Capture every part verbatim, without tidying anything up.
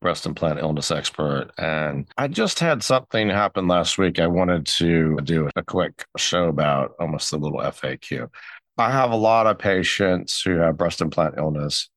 breast implant illness expert. And I just had something happen last week. I wanted to do a quick show about, almost a little F A Q. I have a lot of patients who have breast implant illness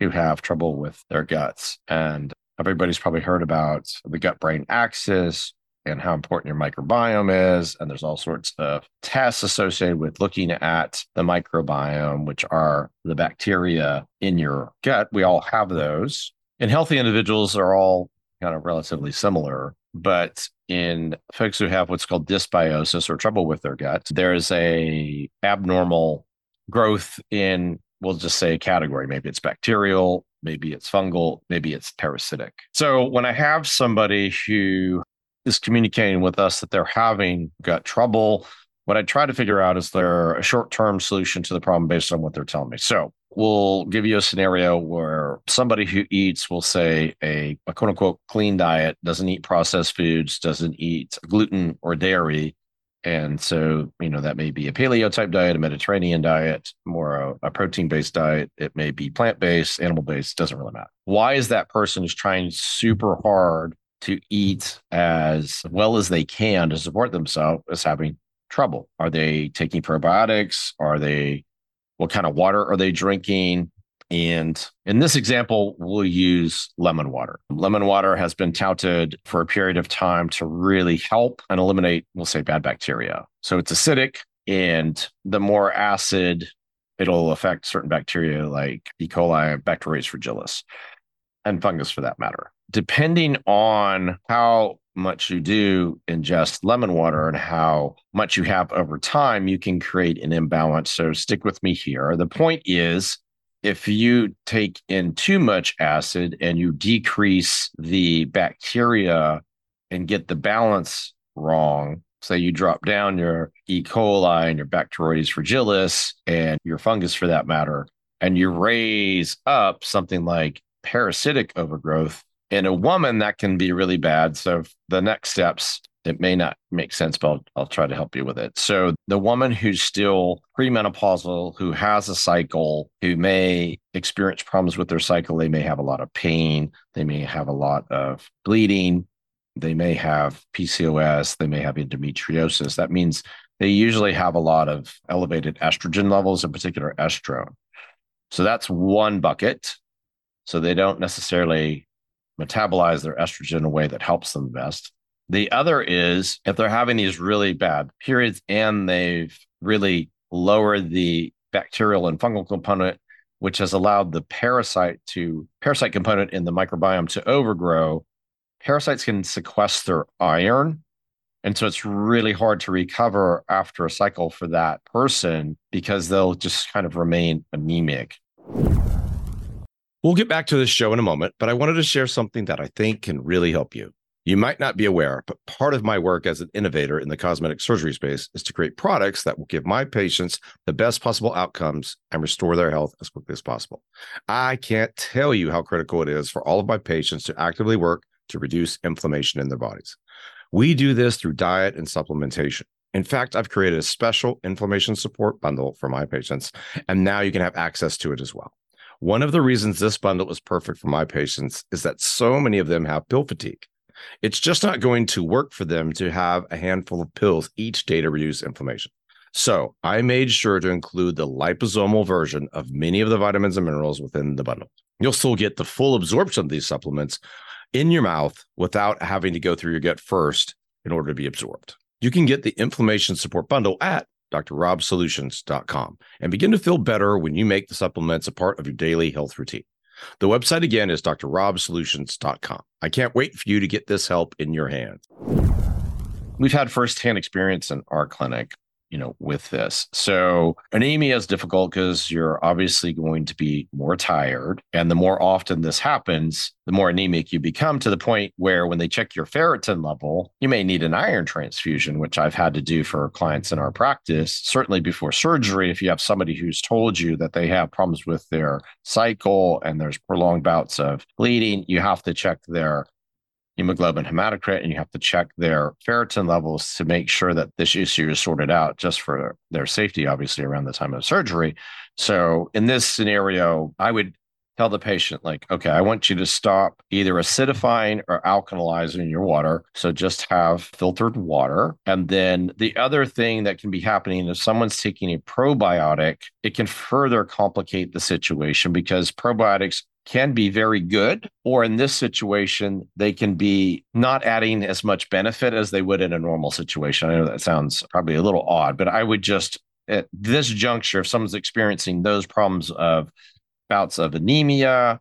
who have trouble with their guts. And everybody's probably heard about the gut-brain axis and how important your microbiome is. And there's all sorts of tests associated with looking at the microbiome, which are the bacteria in your gut. We all have those. And healthy individuals are all kind of relatively similar, but in folks who have what's called dysbiosis or trouble with their gut, there is a abnormal growth in, we'll just say, a category. Maybe it's bacterial, maybe it's fungal, maybe it's parasitic. So when I have somebody who is communicating with us that they're having gut trouble, what I try to figure out is there a short-term solution to the problem based on what they're telling me. So we'll give you a scenario where somebody who eats, we'll say, a, a quote-unquote clean diet, doesn't eat processed foods, doesn't eat gluten or dairy. And so, you know, that may be a paleo-type diet, a Mediterranean diet, more a, a protein-based diet. It may be plant-based, animal-based, doesn't really matter. Why is that person who's trying super hard to eat as well as they can to support themselves is having trouble? Are they taking probiotics? Are they... What kind of water are they drinking? And in this example, we'll use lemon water. Lemon water has been touted for a period of time to really help and eliminate, we'll say, bad bacteria. So it's acidic, and the more acid, it'll affect certain bacteria like E. coli, Bacteroides fragilis, and fungus for that matter. Depending on how much you do ingest lemon water and how much you have over time, you can create an imbalance. So stick with me here. The point is, if you take in too much acid and you decrease the bacteria and get the balance wrong, say you drop down your E. coli and your Bacteroides fragilis and your fungus for that matter, and you raise up something like parasitic overgrowth, in a woman, that can be really bad. So the next steps, it may not make sense, but I'll, I'll try to help you with it. So the woman who's still premenopausal, who has a cycle, who may experience problems with their cycle, they may have a lot of pain, they may have a lot of bleeding, they may have P C O S, they may have endometriosis. That means they usually have a lot of elevated estrogen levels, in particular estrone. So that's one bucket. So they don't necessarily metabolize their estrogen in a way that helps them best. The other is if they're having these really bad periods and they've really lowered the bacterial and fungal component, which has allowed the parasite to parasite component in the microbiome to overgrow, parasites can sequester iron. And so it's really hard to recover after a cycle for that person because they'll just kind of remain anemic. We'll get back to this show in a moment, but I wanted to share something that I think can really help you. You might not be aware, but part of my work as an innovator in the cosmetic surgery space is to create products that will give my patients the best possible outcomes and restore their health as quickly as possible. I can't tell you how critical it is for all of my patients to actively work to reduce inflammation in their bodies. We do this through diet and supplementation. In fact, I've created a special inflammation support bundle for my patients, and now you can have access to it as well. One of the reasons this bundle is perfect for my patients is that so many of them have pill fatigue. It's just not going to work for them to have a handful of pills each day to reduce inflammation. So I made sure to include the liposomal version of many of the vitamins and minerals within the bundle. You'll still get the full absorption of these supplements in your mouth without having to go through your gut first in order to be absorbed. You can get the inflammation support bundle at d r rob solutions dot com and begin to feel better when you make the supplements a part of your daily health routine. The website again is d r rob solutions dot com. I can't wait for you to get this help in your hands. We've had firsthand experience in our clinic, you know, with this. So anemia is difficult because you're obviously going to be more tired. And the more often this happens, the more anemic you become, to the point where when they check your ferritin level, you may need an iron transfusion, which I've had to do for clients in our practice, certainly before surgery. If you have somebody who's told you that they have problems with their cycle and there's prolonged bouts of bleeding, you have to check their hemoglobin, hematocrit, and you have to check their ferritin levels to make sure that this issue is sorted out, just for their safety, obviously, around the time of surgery. So in this scenario, I would tell the patient, like, okay, I want you to stop either acidifying or alkalizing your water. So just have filtered water. And then the other thing that can be happening, if someone's taking a probiotic, it can further complicate the situation, because probiotics can be very good, or in this situation, they can be not adding as much benefit as they would in a normal situation. I know that sounds probably a little odd, but I would just, at this juncture, if someone's experiencing those problems of bouts of anemia,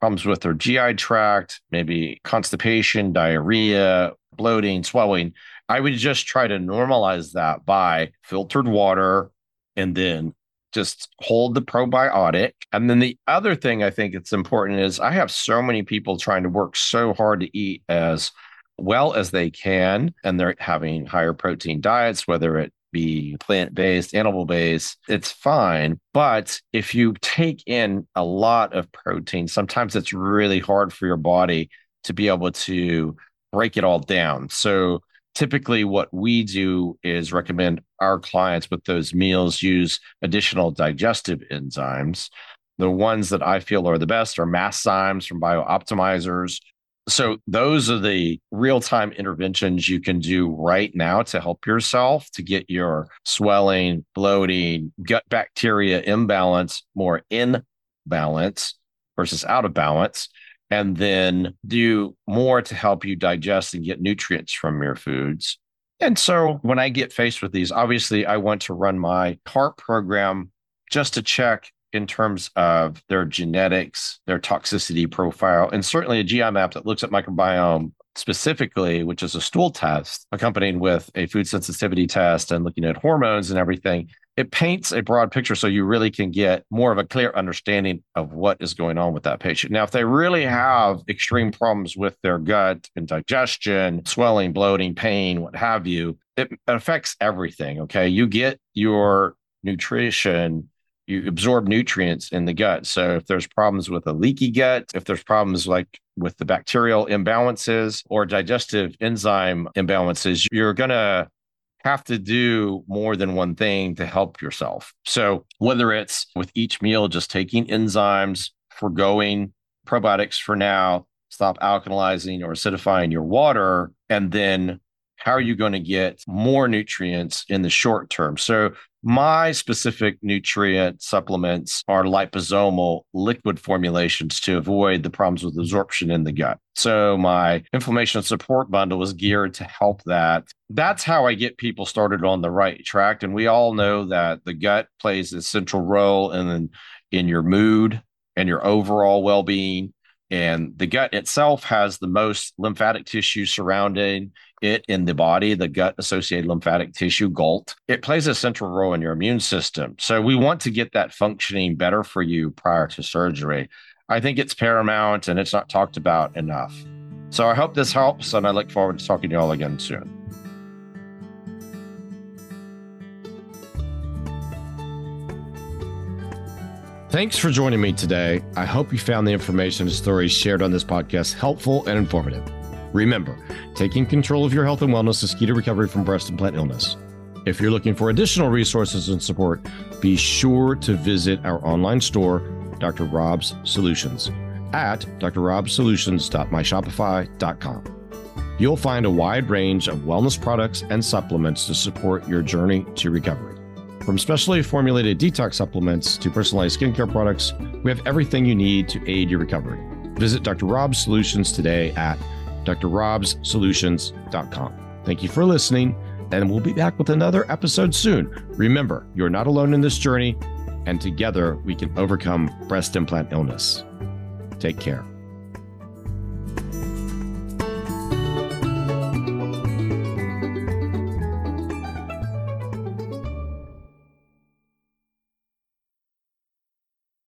problems with their G I tract, maybe constipation, diarrhea, bloating, swelling, I would just try to normalize that by filtered water, and then just hold the probiotic. And then the other thing I think it's important is I have so many people trying to work so hard to eat as well as they can, and they're having higher protein diets, whether it be plant-based, animal-based, it's fine. But if you take in a lot of protein, sometimes it's really hard for your body to be able to break it all down. So typically what we do is recommend our clients with those meals use additional digestive enzymes. The ones that I feel are the best are Masszymes from BioOptimizers. So those are the real-time interventions you can do right now to help yourself to get your swelling, bloating, gut bacteria imbalance more in balance versus out of balance, and then do more to help you digest and get nutrients from your foods. And so when I get faced with these, obviously I want to run my TARP program just to check in terms of their genetics, their toxicity profile, and certainly a G I map that looks at microbiome specifically, which is a stool test accompanied with a food sensitivity test and looking at hormones and everything. It paints a broad picture so you really can get more of a clear understanding of what is going on with that patient. Now, if they really have extreme problems with their gut and digestion, swelling, bloating, pain, what have you, it affects everything, okay? You get your nutrition, you absorb nutrients in the gut. So if there's problems with a leaky gut, if there's problems like with the bacterial imbalances or digestive enzyme imbalances, you're going to have to do more than one thing to help yourself. So whether it's with each meal, just taking enzymes, foregoing probiotics for now, stop alkalizing or acidifying your water, and then how are you going to get more nutrients in the short term? So my specific nutrient supplements are liposomal liquid formulations to avoid the problems with absorption in the gut. So my inflammation support bundle is geared to help that. That's how I get people started on the right track. And we all know that the gut plays a central role in, in your mood and your overall well-being. And the gut itself has the most lymphatic tissue surrounding it in the body, the gut-associated lymphatic tissue, GALT. It plays a central role in your immune system. So we want to get that functioning better for you prior to surgery. I think it's paramount and it's not talked about enough. So I hope this helps, and I look forward to talking to you all again soon. Thanks for joining me today. I hope you found the information and stories shared on this podcast helpful and informative. Remember, taking control of your health and wellness is key to recovery from breast implant illness. If you're looking for additional resources and support, be sure to visit our online store, Doctor Rob's Solutions, at d r rob solutions dot my shopify dot com. You'll find a wide range of wellness products and supplements to support your journey to recovery. From specially formulated detox supplements to personalized skincare products, we have everything you need to aid your recovery. Visit Doctor Rob's Solutions today at d r rob solutions dot com. Thank you for listening, and we'll be back with another episode soon. Remember, you're not alone in this journey, and together we can overcome breast implant illness. Take care.